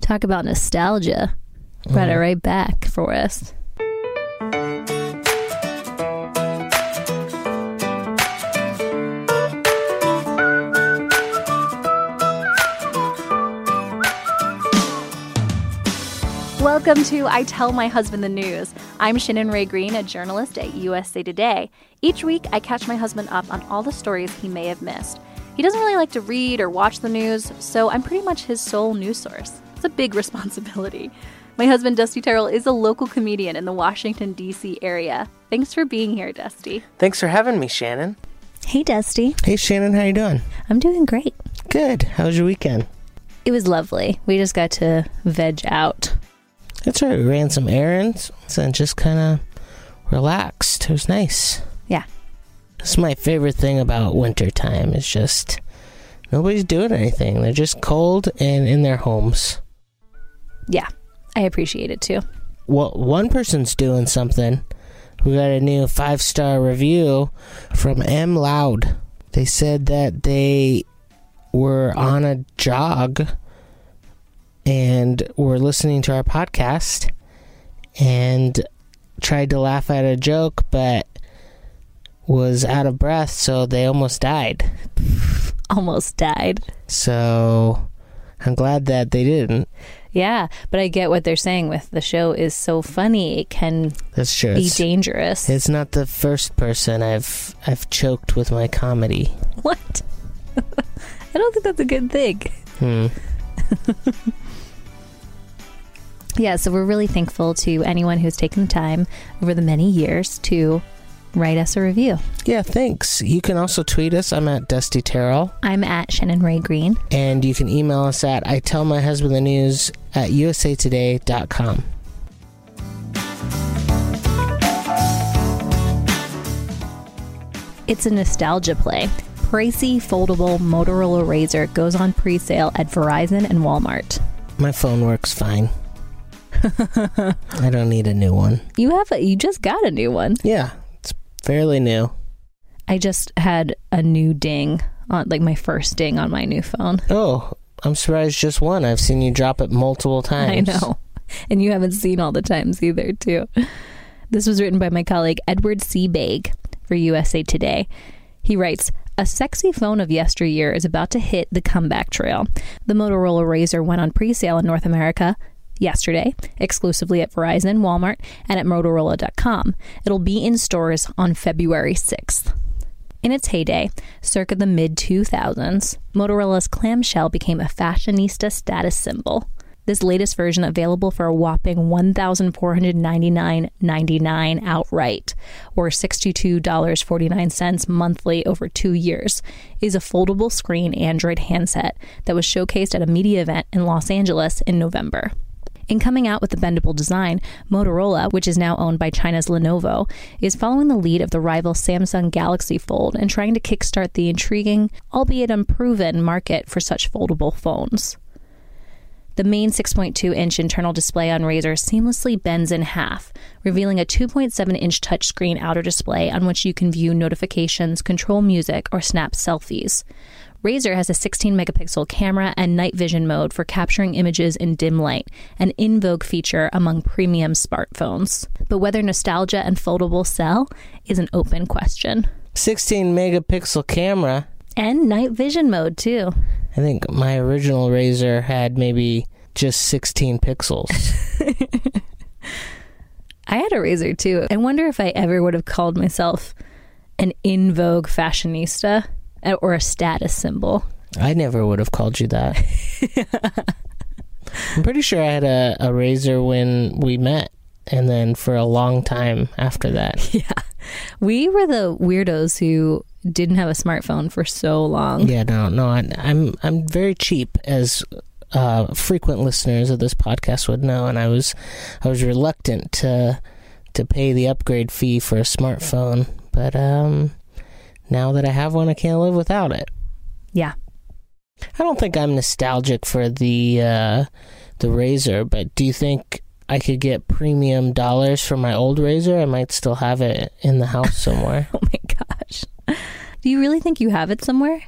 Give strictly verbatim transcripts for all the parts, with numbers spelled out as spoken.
Talk about nostalgia. Brought mm. it right back for us. Welcome to I Tell My Husband the News. I'm Shannon Rae Green, a journalist at U S A Today. Each week, I catch my husband up on all the stories he may have missed. He doesn't really like to read or watch the news, so I'm pretty much his sole news source. It's a big responsibility. My husband, Dusty Terrill, is a local comedian in the Washington, D C area. Thanks for being here, Dusty. Thanks for having me, Shannon. Hey, Dusty. Hey, Shannon. How you doing? I'm doing great. Good. How was your weekend? It was lovely. We just got to veg out. That's right. We ran some errands and just kind of relaxed. It was nice. Yeah. That's my favorite thing about wintertime is just nobody's doing anything. They're just cold and in their homes. Yeah, I appreciate it too. Well, one person's doing something. We got a new five-star review from M Loud. They said that they were on a jog and were listening to our podcast and tried to laugh at a joke, but was out of breath, so they almost died. Almost died. So I'm glad that they didn't. Yeah, but I get what they're saying with the show is so funny. It can That's true. be it's, dangerous. It's not the first person I've I've choked with my comedy. What? I don't think that's a good thing. Hmm. Yeah, so we're really thankful to anyone who's taken the time over the many years to write us a review. Yeah, thanks. You can also tweet us. I'm at Dusty Terrill. I'm at Shannon Rae Green. And you can email us at I Tell My Husband the News at U S A Today dot com. It's a nostalgia play. Pricey, foldable Motorola Razr goes on pre-sale at Verizon and Walmart. My phone works fine. I don't need a new one. You have a, you just got a new one. Yeah. Fairly new. I just had a new ding, on like my first ding on my new phone. Oh, I'm surprised just one. I've seen you drop it multiple times. I know. And you haven't seen all the times either, too. This was written by my colleague Edward C. Baig for U S A Today. He writes, a sexy phone of yesteryear is about to hit the comeback trail. The Motorola Razr went on pre-sale in North America yesterday, exclusively at Verizon, Walmart, and at Motorola dot com. It'll be in stores on February sixth. In its heyday, circa the mid two thousands, Motorola's clamshell became a fashionista status symbol. This latest version available for a whopping one thousand four hundred ninety-nine dollars and ninety-nine cents outright, or sixty-two dollars and forty-nine cents monthly over two years, is a foldable screen Android handset that was showcased at a media event in Los Angeles in November. In coming out with the bendable design, Motorola, which is now owned by China's Lenovo, is following the lead of the rival Samsung Galaxy Fold and trying to kickstart the intriguing, albeit unproven, market for such foldable phones. The main six point two inch internal display on Razr seamlessly bends in half, revealing a two point seven inch touchscreen outer display on which you can view notifications, control music, or snap selfies. Razr has a sixteen megapixel camera and night vision mode for capturing images in dim light, an in vogue feature among premium smartphones. But whether nostalgia and foldable sell is an open question. sixteen megapixel camera. And night vision mode, too. I think my original Razr had maybe just sixteen pixels. I had a Razr, too. I wonder if I ever would have called myself an in vogue fashionista. Or a status symbol. I never would have called you that. I'm pretty sure I had a, a Razr when we met, and then for a long time after that. Yeah. We were the weirdos who didn't have a smartphone for so long. Yeah, no, no. I, I'm I'm very cheap as uh, frequent listeners of this podcast would know, and I was I was reluctant to to pay the upgrade fee for a smartphone, but um, now that I have one, I can't live without it. Yeah. I don't think I'm nostalgic for the uh, the Razr, but do you think I could get premium dollars for my old Razr? I might still have it in the house somewhere. Oh my gosh. Do you really think you have it somewhere?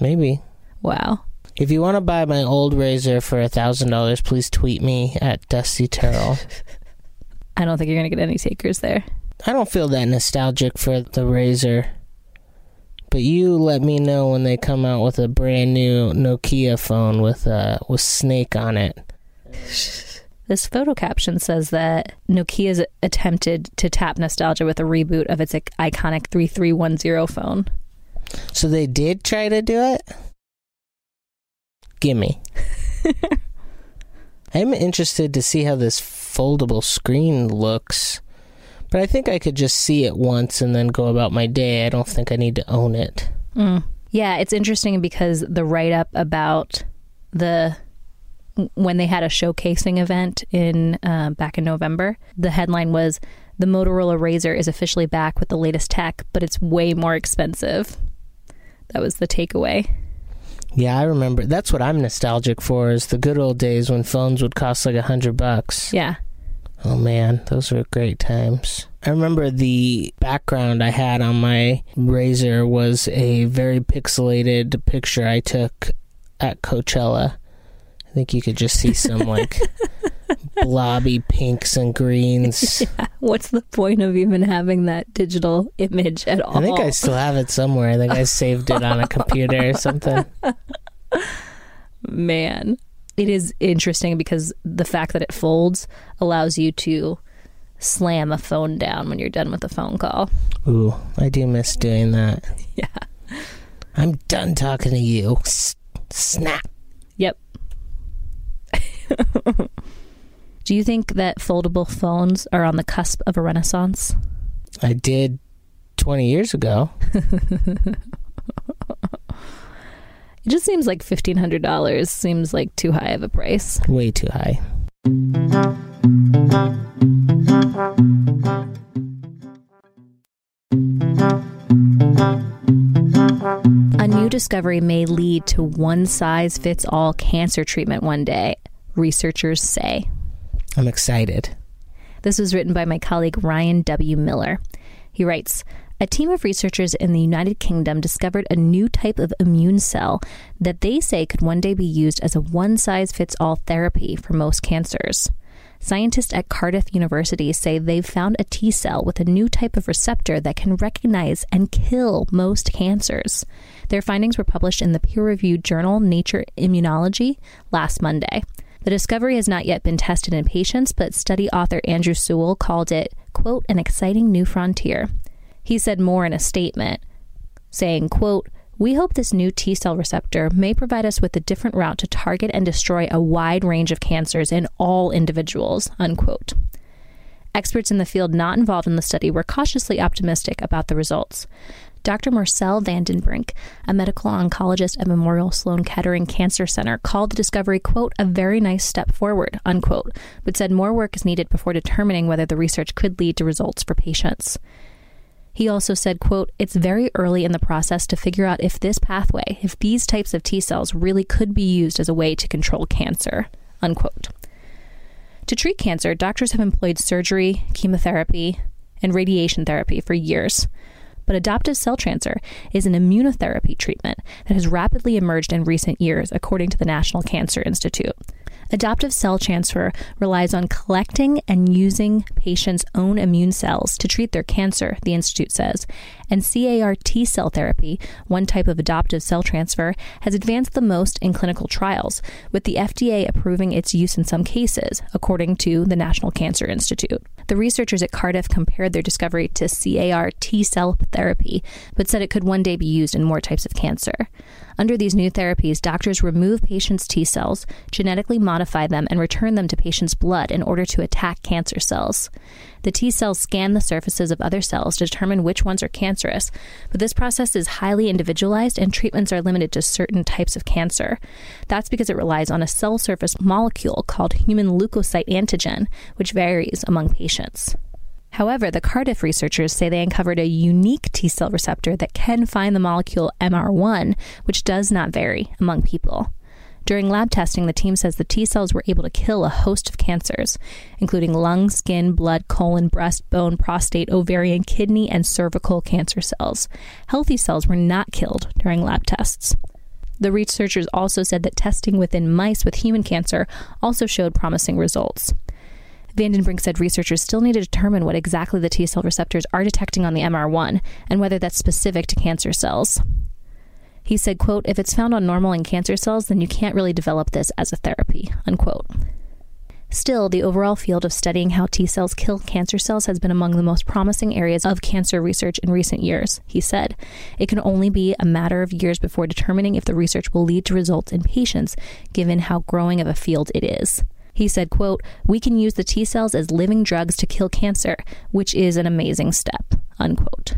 Maybe. Wow. If you want to buy my old Razr for one thousand dollars, please tweet me at Dusty Terrill. I don't think you're going to get any takers there. I don't feel that nostalgic for the Razr. But you let me know when they come out with a brand new Nokia phone with uh, with Snake on it. This photo caption says that Nokia's attempted to tap nostalgia with a reboot of its iconic three three one zero phone. So they did try to do it? Gimme. I'm interested to see how this foldable screen looks. But I think I could just see it once and then go about my day. I don't think I need to own it. Mm. Yeah, it's interesting because the write-up about the when they had a showcasing event in uh, back in November, the headline was, "The Motorola Razr is officially back with the latest tech, but it's way more expensive." That was the takeaway. Yeah, I remember. That's what I'm nostalgic for, is the good old days when phones would cost like a hundred bucks. Yeah. Oh, man, those were great times. I remember the background I had on my Razr was a very pixelated picture I took at Coachella. I think you could just see some, like, blobby pinks and greens. Yeah. What's the point of even having that digital image at all? I think I still have it somewhere. I think I saved it on a computer or something. Man. It is interesting because the fact that it folds allows you to slam a phone down when you're done with a phone call. Ooh, I do miss doing that. Yeah. I'm done talking to you. S- snap. Yep. Do you think that foldable phones are on the cusp of a renaissance? I did twenty years ago. It just seems like fifteen hundred dollars seems like too high of a price. Way too high. A new discovery may lead to one-size-fits-all cancer treatment one day, researchers say. I'm excited. This was written by my colleague Ryan W. Miller. He writes, "A team of researchers in the United Kingdom discovered a new type of immune cell that they say could one day be used as a one-size-fits-all therapy for most cancers. Scientists at Cardiff University say they've found a T-cell with a new type of receptor that can recognize and kill most cancers. Their findings were published in the peer-reviewed journal Nature Immunology last Monday. The discovery has not yet been tested in patients, but study author Andrew Sewell called it, quote, an exciting new frontier." He said more in a statement, saying, quote, "We hope this new T-cell receptor may provide us with a different route to target and destroy a wide range of cancers in all individuals," unquote. Experts in the field not involved in the study were cautiously optimistic about the results. Doctor Marcel Vandenbrink, a medical oncologist at Memorial Sloan Kettering Cancer Center, called the discovery, quote, "a very nice step forward," unquote, but said more work is needed before determining whether the research could lead to results for patients. He also said, quote, "It's very early in the process to figure out if this pathway, if these types of T-cells really could be used as a way to control cancer," unquote. To treat cancer, doctors have employed surgery, chemotherapy, and radiation therapy for years. But adoptive cell transfer is an immunotherapy treatment that has rapidly emerged in recent years, according to the National Cancer Institute. Adoptive cell transfer relies on collecting and using patients' own immune cells to treat their cancer, the Institute says, and C A R T-cell therapy, one type of adoptive cell transfer, has advanced the most in clinical trials, with the F D A approving its use in some cases, according to the National Cancer Institute. The researchers at Cardiff compared their discovery to C A R T-cell therapy, but said it could one day be used in more types of cancer. Under these new therapies, doctors remove patients' T-cells, genetically modify them, and return them to patients' blood in order to attack cancer cells. The T-cells scan the surfaces of other cells to determine which ones are cancerous, but this process is highly individualized and treatments are limited to certain types of cancer. That's because it relies on a cell surface molecule called human leukocyte antigen, which varies among patients. However, the Cardiff researchers say they uncovered a unique T-cell receptor that can find the molecule M R one, which does not vary among people. During lab testing, the team says the T-cells were able to kill a host of cancers, including lung, skin, blood, colon, breast, bone, prostate, ovarian, kidney, and cervical cancer cells. Healthy cells were not killed during lab tests. The researchers also said that testing within mice with human cancer also showed promising results. Vandenbrink said researchers still need to determine what exactly the T-cell receptors are detecting on the M R one and whether that's specific to cancer cells. He said, quote, if it's found on normal and cancer cells, then you can't really develop this as a therapy, unquote. Still, the overall field of studying how T-cells kill cancer cells has been among the most promising areas of cancer research in recent years, he said. It can only be a matter of years before determining if the research will lead to results in patients, given how growing of a field it is. He said, quote, we can use the T-cells as living drugs to kill cancer, which is an amazing step, unquote.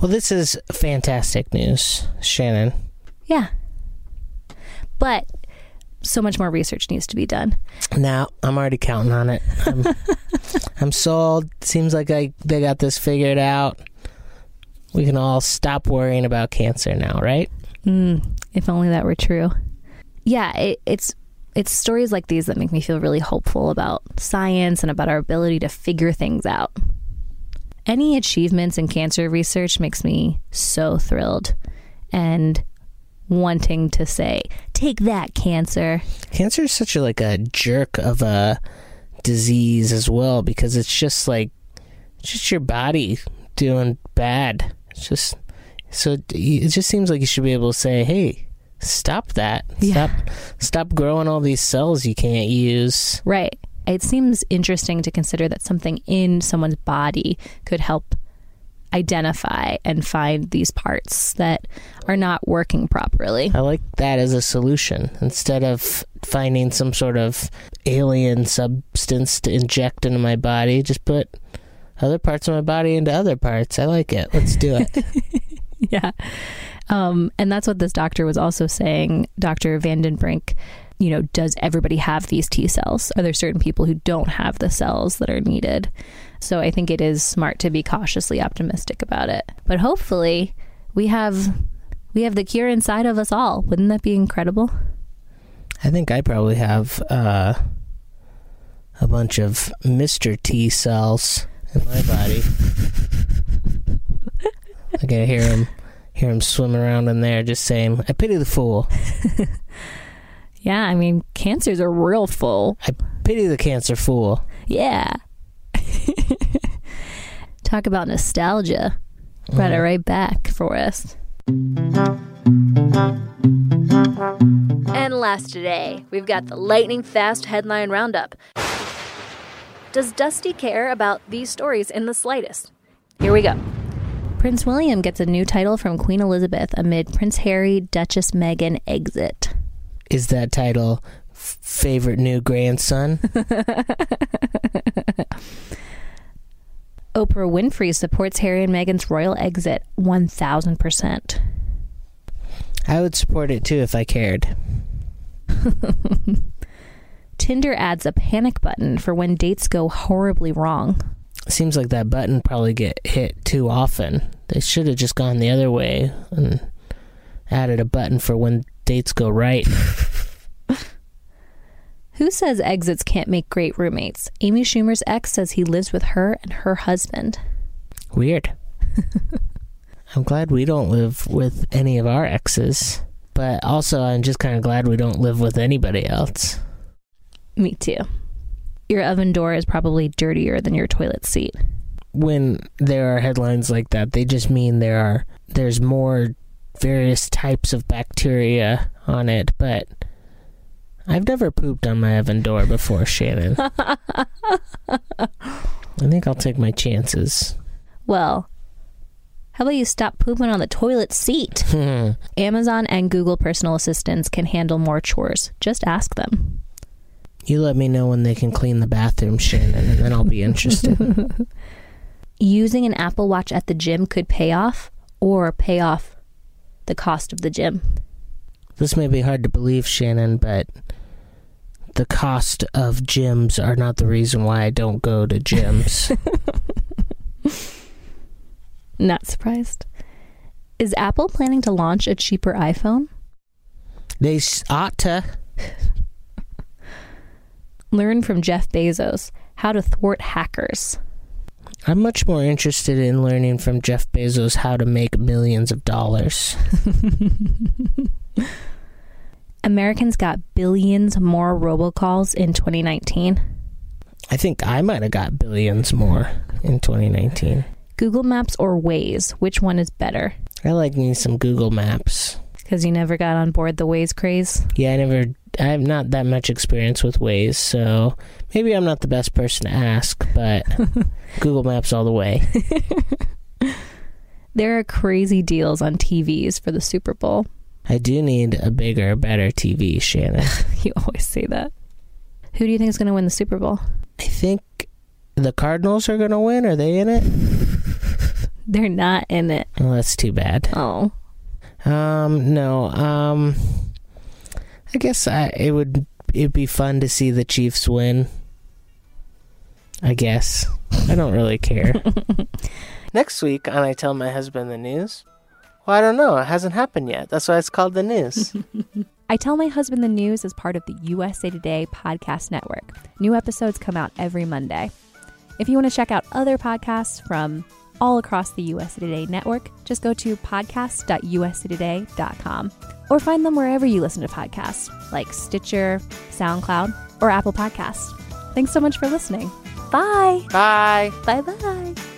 Well, this is fantastic news, Shannon. Yeah. But so much more research needs to be done. Now, I'm already counting on it. I'm, I'm sold. Seems like I, they got this figured out. We can all stop worrying about cancer now, right? Mm, if only that were true. Yeah, it, it's... It's stories like these that make me feel really hopeful about science and about our ability to figure things out. Any achievements in cancer research makes me so thrilled and wanting to say, take that, cancer. Cancer is such a, like a jerk of a disease as well, because it's just like, it's just your body doing bad. It's just, so it just seems like you should be able to say, hey, stop that. Yeah. Stop stop growing all these cells you can't use. Right. It seems interesting to consider that something in someone's body could help identify and find these parts that are not working properly. I like that as a solution. Instead of finding some sort of alien substance to inject into my body, just put other parts of my body into other parts. I like it. Let's do it. Yeah. Um, and that's what this doctor was also saying. Doctor Vandenbrink, you know, does everybody have these T cells? Are there certain people who don't have the cells that are needed? So I think it is smart to be cautiously optimistic about it. But hopefully we have we have the cure inside of us all. Wouldn't that be incredible? I think I probably have uh, a bunch of Mister T cells in my body. I gotta hear him. Hear him swimming around in there, just saying, I pity the fool. Yeah, I mean, cancer's a real fool. I pity the cancer fool. Yeah. Talk about nostalgia. Mm. Brought it right back for us. And last today, we've got the lightning-fast headline roundup. Does Dusty care about these stories in the slightest? Here we go. Prince William gets a new title from Queen Elizabeth amid Prince Harry, Duchess Meghan exit. Is that title favorite new grandson? Oprah Winfrey supports Harry and Meghan's royal exit one thousand percent. I would support it too if I cared. Tinder adds a panic button for when dates go horribly wrong. Seems like that button probably get hit too often. They should have just gone the other way and added a button for when dates go right. Who says exits can't make great roommates? Amy Schumer's ex says he lives with her and her husband. Weird. I'm glad we don't live with any of our exes, but also I'm just kind of glad we don't live with anybody else. Me too. Your oven door is probably dirtier than your toilet seat. When there are headlines like that, they just mean there are there's more various types of bacteria on it, but I've never pooped on my oven door before, Shannon. I think I'll take my chances. Well, How about you stop pooping on the toilet seat? Amazon and Google personal assistants can handle more chores. Just ask them. You let me know when they can clean the bathroom, Shannon, and then I'll be interested. Using an Apple Watch at the gym could pay off or pay off the cost of the gym. This may be hard to believe, Shannon, but the cost of gyms are not the reason why I don't go to gyms. Not surprised. Is Apple planning to launch a cheaper iPhone? They ought to. Learn from Jeff Bezos how to thwart hackers. I'm much more interested in learning from Jeff Bezos how to make millions of dollars. Americans got billions more robocalls in twenty nineteen. I think I might have got billions more in twenty nineteen. Google Maps or Waze, which one is better? I like me some Google Maps. Because you never got on board the Waze craze? Yeah, I never. I have not that much experience with Waze, so maybe I'm not the best person to ask, but Google Maps all the way. There are crazy deals on T Vs for the Super Bowl. I do need a bigger, better T V, Shannon. You always say that. Who do you think is going to win the Super Bowl? I think the Cardinals are going to win. Are they in it? They're not in it. Oh, that's too bad. Oh. Um, no, um... I guess I, it would it'd be fun to see the Chiefs win. I guess. I don't really care. Next week on I Tell My Husband the News. Well, I don't know. It hasn't happened yet. That's why it's called the news. I Tell My Husband the News is part of the U S A Today podcast network. New episodes come out every Monday. If you want to check out other podcasts from all across the U S A Today network, just go to podcast dot u s a today dot com or find them wherever you listen to podcasts, like Stitcher, SoundCloud, or Apple Podcasts. Thanks so much for listening. Bye. Bye. Bye-bye.